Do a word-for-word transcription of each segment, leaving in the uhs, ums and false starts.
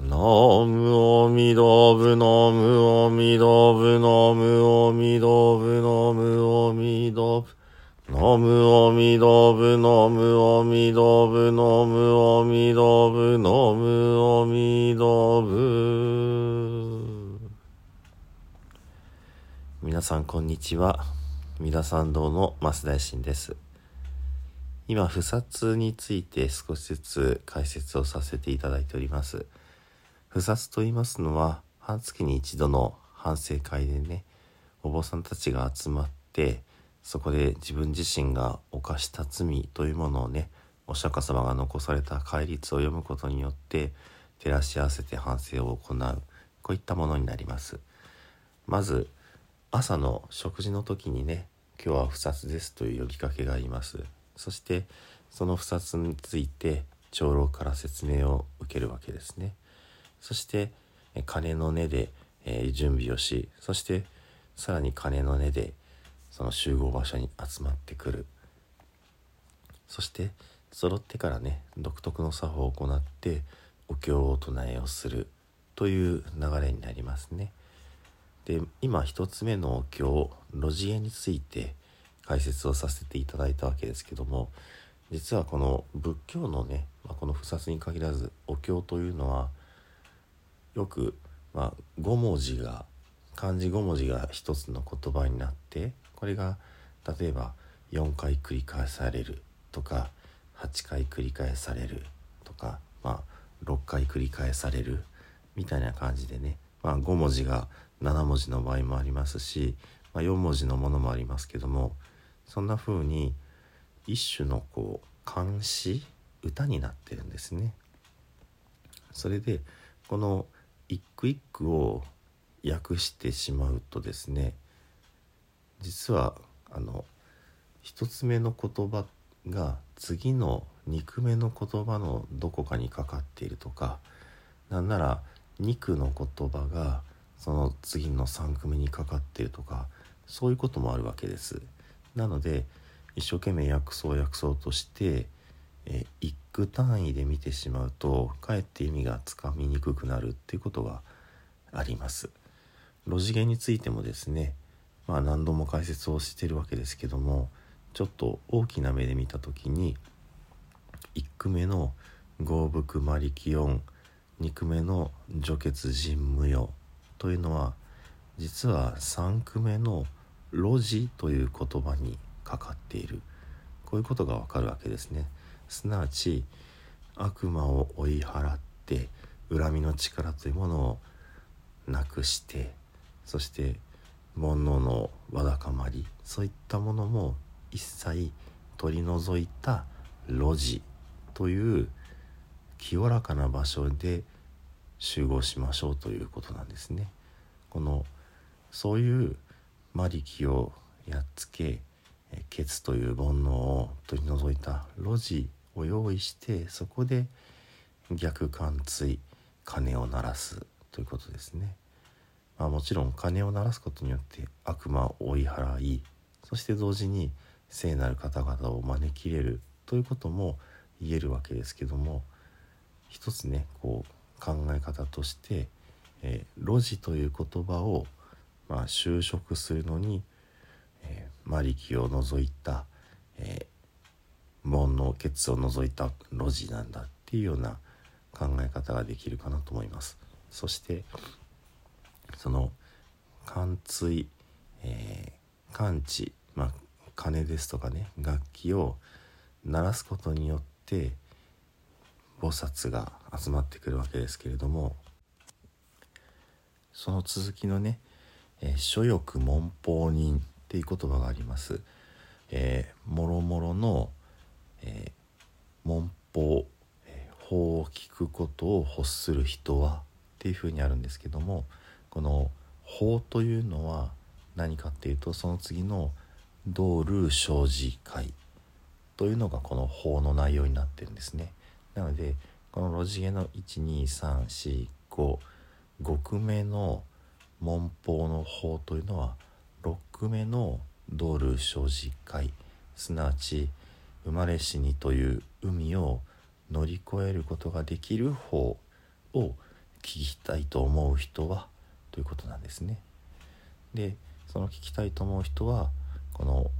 ナムオミドブノムオミドブノムオミドブノムオミドブノムオミドブノムオミドブノムオミドブノムオミドブ。皆さんこんにちは。三田参道の増大臣です。今不殺について少しずつ解説をさせていただいております。不殺と言いますのは、半月に一度の反省会でね、お坊さんたちが集まって、そこで自分自身が犯した罪というものをね、お釈迦様が残された戒律を読むことによって、照らし合わせて反省を行う、こういったものになります。まず、朝の食事の時にね、今日は不殺ですという呼びかけがあります。そして、その不殺について、長老から説明を受けるわけですね。そして鐘の音で、えー、準備をし、そしてさらに鐘の音でその集合場所に集まってくる。そして揃ってからね、独特の作法を行ってお経を唱えをするという流れになりますね。で、今一つ目のお経、露地会について解説をさせていただいたわけですけども、実はこの仏教のね、この不殺に限らずお経というのはよく、まあ、ご文字が漢字ご文字が一つの言葉になって、これが例えばよんかい繰り返されるとかはっかい繰り返されるとか、まあ、ろっかい繰り返されるみたいな感じでね、まあ、ご文字がなな文字の場合もありますし、まあ、よん文字のものもありますけども、そんな風に一種のこう漢詩歌になってるんですね。それでこの一句一句を訳してしまうとですね、実はあの一つ目の言葉が次の二句目の言葉のどこかにかかっているとか、なんなら二句の言葉がその次の三句目にかかっているとか、そういうこともあるわけです。なので一生懸命訳そう訳そうとしてえ一句単位で見てしまうと、かえって意味がつかみにくくなるっていうことがあります。露地会についてもですね、まあ、何度も解説をしているわけですけども、ちょっと大きな目で見たときに一句目の合伏魔力音、二句目の除血人無用というのは実は三句目の露地という言葉にかかっている、こういうことがわかるわけですね。すなわち悪魔を追い払って恨みの力というものをなくして、そして煩悩のわだかまり、そういったものも一切取り除いた露地という清らかな場所で集合しましょうということなんですね。このそういう魔力をやっつけ、ケツという煩悩を取り除いた露地を用意して、そこで逆貫通、鐘を鳴らすということですね。まあ、もちろん鐘を鳴らすことによって悪魔を追い払い、そして同時に聖なる方々を招き入れるということも言えるわけですけども、一つねこう考え方として、えー、露地という言葉をまあ修飾するのに、えー、魔力を除いた、えー門の血を除いた露地なんだっていうような考え方ができるかなと思います。そしてその貫通、えー、貫知、まあ、鐘ですとかね、楽器を鳴らすことによって菩薩が集まってくるわけですけれども、その続きのね、えー、諸欲門法人っていう言葉があります。えー、もろもろのえー、門法、えー、法を聞くことを欲する人はっていうふうにあるんですけども、この法というのは何かっていうと、その次の道流生事会というのがこの法の内容になってるんですね。なのでこの露地会の いち、に、さん、し、ご ご句目の門法の法というのはろく句目の道流生事会、すなわち生まれ死にという海を乗り越えることができる方を聞きたいと思う人はということなんですね。で、その聞きたいと思う人はこの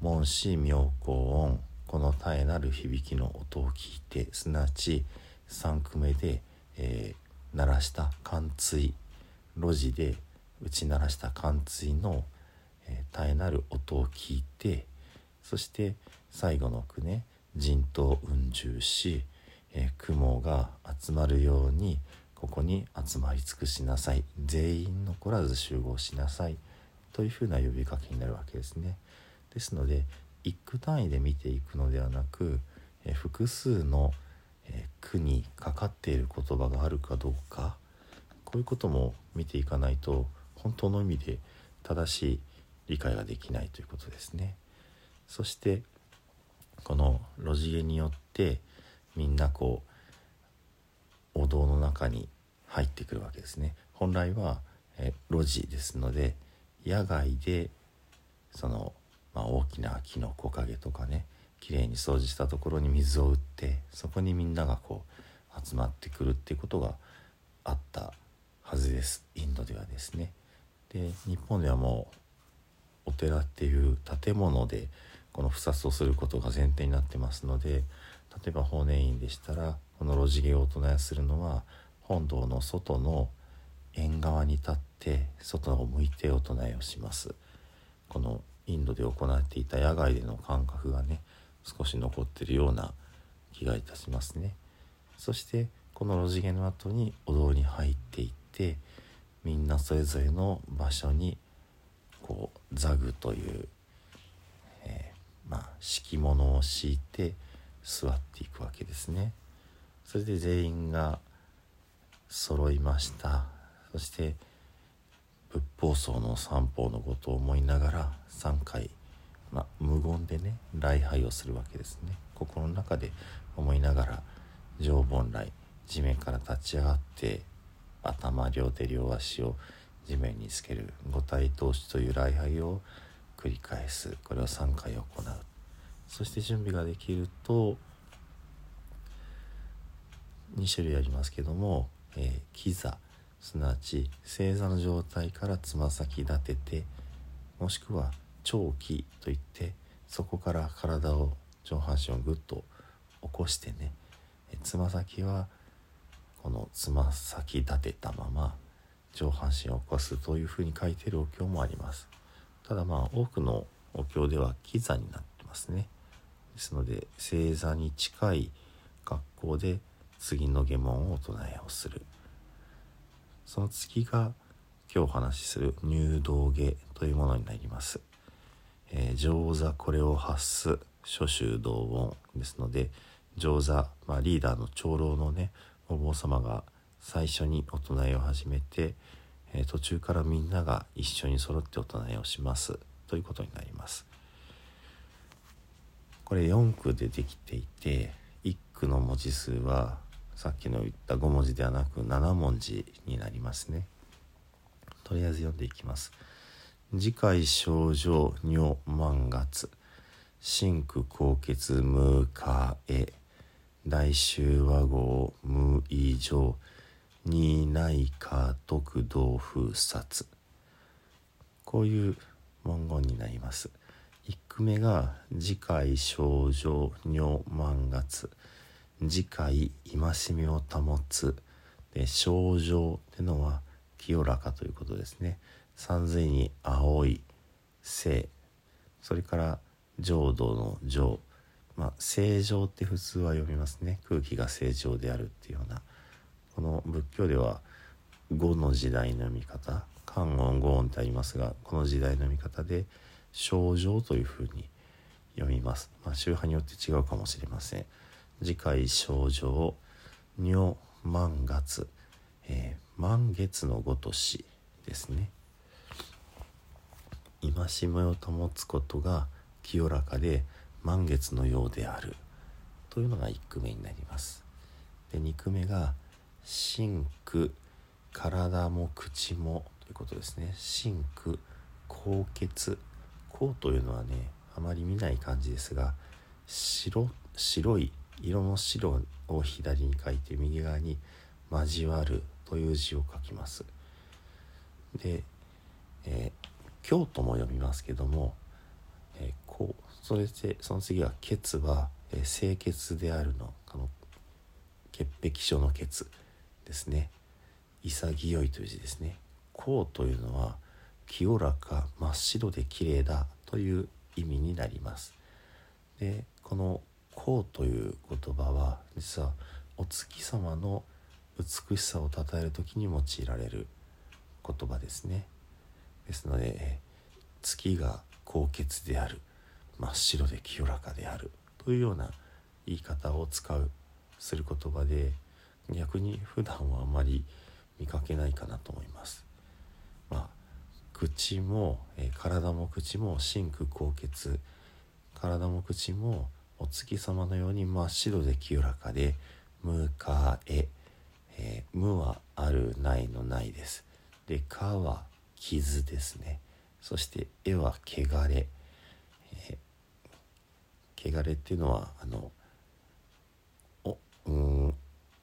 文思妙高音、この絶えなる響きの音を聞いて、すなわち三句目で、えー、鳴らした貫槌、路地で打ち鳴らした貫槌の、えー、絶えなる音を聞いて、そして最後の句ね、人頭雲集し、えー、雲が集まるようにここに集まり尽くしなさい、全員残らず集合しなさいというふうな呼びかけになるわけですね。ですので一句単位で見ていくのではなく、えー、複数の、えー、句にかかっている言葉があるかどうか、こういうことも見ていかないと本当の意味で正しい理解ができないということですね。そしてこの路地毛によってみんなこうお堂の中に入ってくるわけですね。本来はえ路地ですので、野外でその、まあ、大きな木の木陰とかね、きれいに掃除したところに水を打って、そこにみんながこう集まってくるっていうことがあったはずです、インドではですね。で、日本ではもうお寺っていう建物でこの不殺をすることが前提になってますので、例えば法然院でしたらこの路地毛をお唱えするのは本堂の外の縁側に立って外を向いてお唱えをします。このインドで行っていた野外での感覚がね、少し残っているような気がいたしますね。そしてこの路地毛の後にお堂に入っていって、みんなそれぞれの場所にこう座具という、えー、まあ敷物を敷いて座っていくわけですね。それで全員が揃いました。そして仏法僧の三宝のことを思いながらさんかい、まあ、無言でね礼拝をするわけですね。心の中で思いながら上本来、地面から立ち上がって頭、両手、両足を地面につける五体投手という礼拝を繰り返す。これをさんかい行う。そして準備ができるとに種類ありますけども、えー、起座、すなわち正座の状態からつま先立てて、もしくは長起といって、そこから体を、上半身をぐっと起こしてね、つま先はこのつま先立てたまま上半身を起こすというふうに書いているお経もあります。ただまあ多くのお経では起座になってますね。ですので正座に近い格好で次の下門をお唱えをする。その次が今日お話しする入道下というものになります。えー、上座これを発す諸宗道音ですので、上座、まあ、リーダーの長老のねお坊様が最初にお唱えを始めて、えー、途中からみんなが一緒に揃ってお唱えをしますということになります。これよん句でできていて、いっ句の文字数はさっきの言ったご文字ではなくなな文字になりますね。とりあえず読んでいきます。次回症状如満月、真空高血無かえ、大衆和合無以上、に内科特道封殺、こういう文言になります。一句目が次回症状如満月、次回戒みを保つで、症状ってのは清らかということですね。三髄に青い生、それから浄土の浄、まあ、正常って普通は読みますね。空気が正常であるっていうような、この仏教では語の時代の読み方、漢音語音ってありますが、この時代の読み方で正常というふうに読みます。まあ、宗派によって違うかもしれません。次回正常如満月、えー、満月のごとしですね。戒めを保つことが清らかで満月のようであるというのがいっ句目になります。で、に句目が真空、体も口もということですね。真空高血、高というのはねあまり見ない感じですが、白、白い色の白を左に書いて右側に交わるという字を書きます。で、えー、京都も読みますけども、えー、こうそれでその次は血は、えー、清潔であるのあの潔癖症の血ですね。潔いという字ですね。こうというのは清らか真っ白で綺麗だという意味になります。で、このこうという言葉は実はお月様の美しさをたたえるときに用いられる言葉ですね。ですので、月が高潔である、真っ白で清らかであるというような言い方を使うする言葉で、逆に普段はあまり見かけないかなと思います。まあ、口も、えー、体も口も真紅高潔、体も口もお月様のように真っ白で清らかで、むかえ、えー、むはあるないのないです。で、かは傷ですね。そしてえは汚れ、えー、汚れっていうのはあのおうーん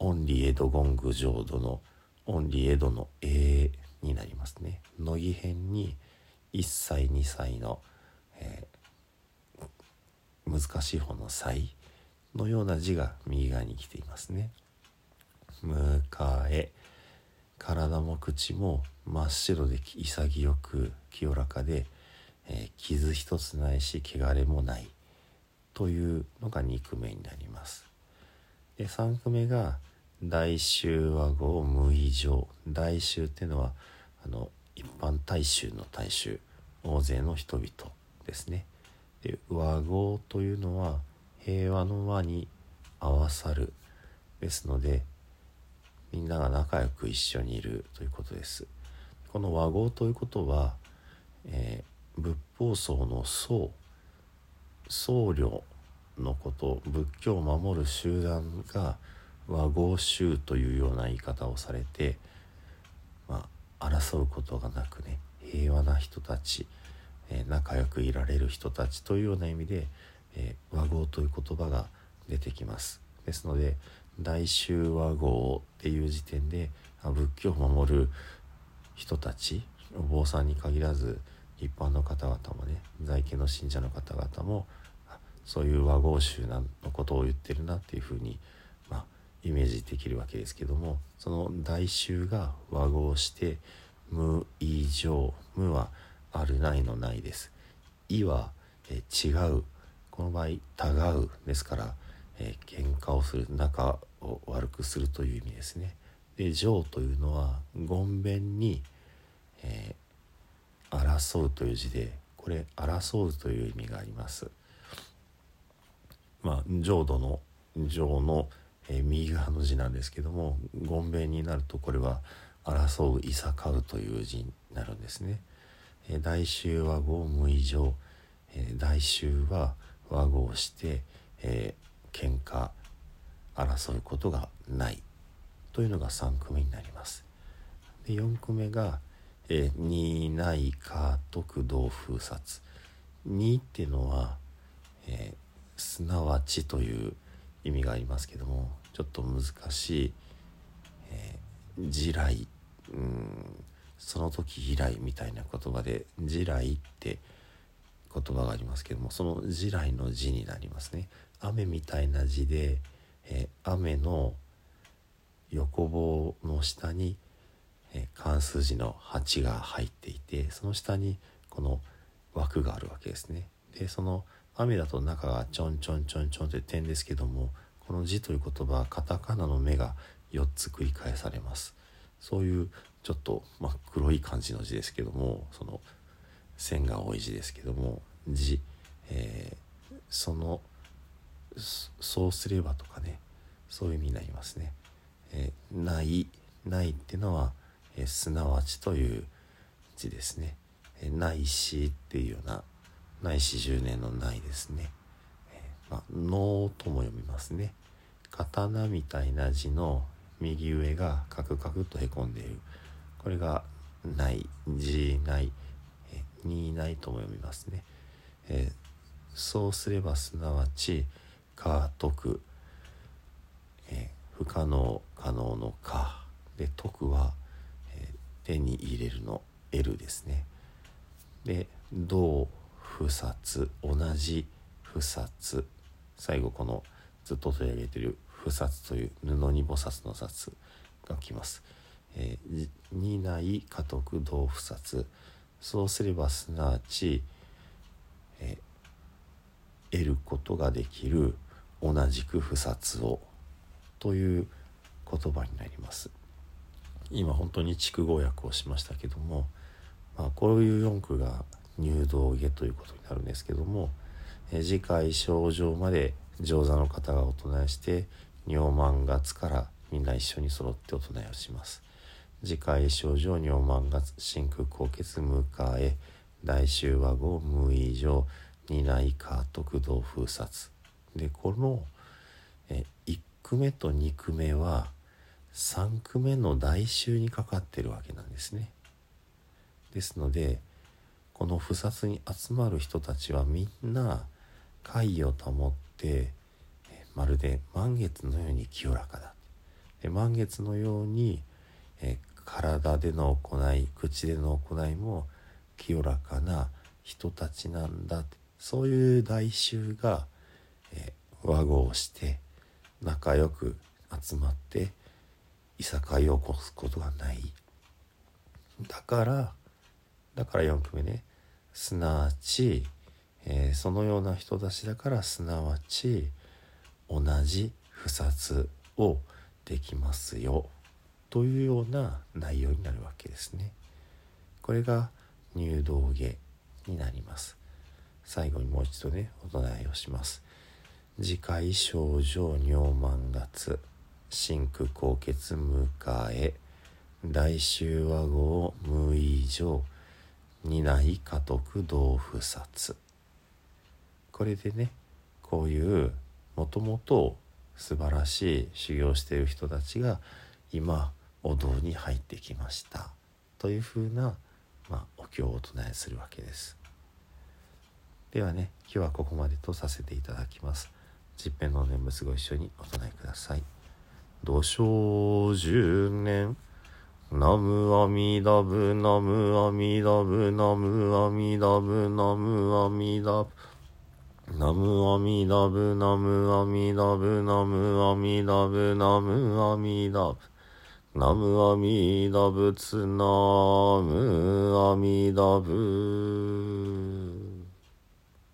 オンリーエドゴング浄土のオンリーエドのえになりますね。のぎ辺にいっさいにさいの、えー、難しい方の歳のような字が右側に来ていますね。むかえ、体も口も真っ白で潔く清らかで、えー、傷一つないし汚れもないというのがに句目になります。で、さん句目が大衆和合無異常。大衆っていうのはあの一般大衆の大衆、大勢の人々ですね。で、和合というのは平和の和に合わさるですので、みんなが仲良く一緒にいるということです。この和合ということは、えー、仏法僧の僧僧侶のこと、仏教を守る集団が和合衆というような言い方をされて、まあ、争うことがなくね、平和な人たち、えー、仲良くいられる人たちというような意味で、えー、和合という言葉が出てきます。ですので、大衆和合っていう時点で仏教を守る人たち、お坊さんに限らず一般の方々もね、在家の信者の方々もそういう和合衆のことを言ってるなっていうふうに、まあ、イメージできるわけですけども、その大衆が和合して無異常、無はあるないのないです。異はえ違う、この場合違うですから、えー、喧嘩をする、仲を悪くするという意味ですね。で、常というのはごんべんに、えー、争うという字で、これ争うという意味があります。まあ、浄土の浄の、えー、右側の字なんですけども、ごんべんになるとこれは争う、いさかうという字になるんですね。えー、大衆和合無異常、えー、大衆は和合して、えー、喧嘩争うことがないというのがさん句目になります。で、よん句目が、えー、にないか徳道風殺。にっていうのは、えーすなわちという意味がありますけども、ちょっと難しい、えー、地雷、うん、その時以来みたいな言葉で地雷って言葉がありますけども、その地雷の字になりますね。雨みたいな字で、えー、雨の横棒の下に、えー、漢数字のはちが入っていて、その下にこの枠があるわけですね。で、その雨だと中がちょんちょんちょんちょんって点ですけども、この字という言葉はカタカナの目がよっつ繰り返されます。そういうちょっと、まあ、黒い感じの字ですけども、その線が多い字ですけども、字、えー、そのそうすればとかね、そういう意味になりますね。えー、ないないっていうのは、えー、すなわちという字ですね。えー、ないしっていうような、ないしじゅうねんのないですね。えー、まあ、能とも読みますね。刀みたいな字の右上がカクカクとへこんでいる、これがない字、ない、えー、にないとも読みますね。えー、そうすればすなわちかとく、えー、不可能可能のかで徳は、えー、手に入れるの L ですね。で同不殺、同じ不殺、最後このずっと取り上げている不殺という布に菩薩の殺がきます。えー、にない家督同不殺、そうすればすなわち、えー、得ることができる同じく不殺をという言葉になります。今本当に畜語訳をしましたけども、まあ、こういう四句が入道下ということになるんですけども、えー、次回正常まで上座の方がお唱えして尿満月からみんな一緒に揃ってお唱えをします。次回正常尿満月真空高血迎え来週は五無以上二内家督同封殺で、このえいっ句目とに句目はさん句目の来週にかかってるわけなんですね。ですのでこの不殺に集まる人たちはみんな戒を保ってまるで満月のように清らかだ、で満月のようにえ体での行い口での行いも清らかな人たちなんだ、そういう来週がえ和合をして仲良く集まっていさかいを起こすことがない。だからだからよん句目ね、すなわち、えー、そのような人たちだからすなわち同じ不殺をできますよというような内容になるわけですね。これが入道下になります。最後にもう一度ねお唱えをします。次回正常尿満月真空高血迎え来週は五無以上二内家督同不殺、これでねこういうもともと素晴らしい修行している人たちが今お堂に入ってきましたというふうな、まあ、お経をお唱えするわけです。ではね今日はここまでとさせていただきます。十遍の念仏ご一緒にお唱えください。土生十年ナムアミダブナムアミダブナムアミダブナムアミダブナムアミダブナムアミダブナムアミダブナムアミダブナムアミダブツナムアミダブ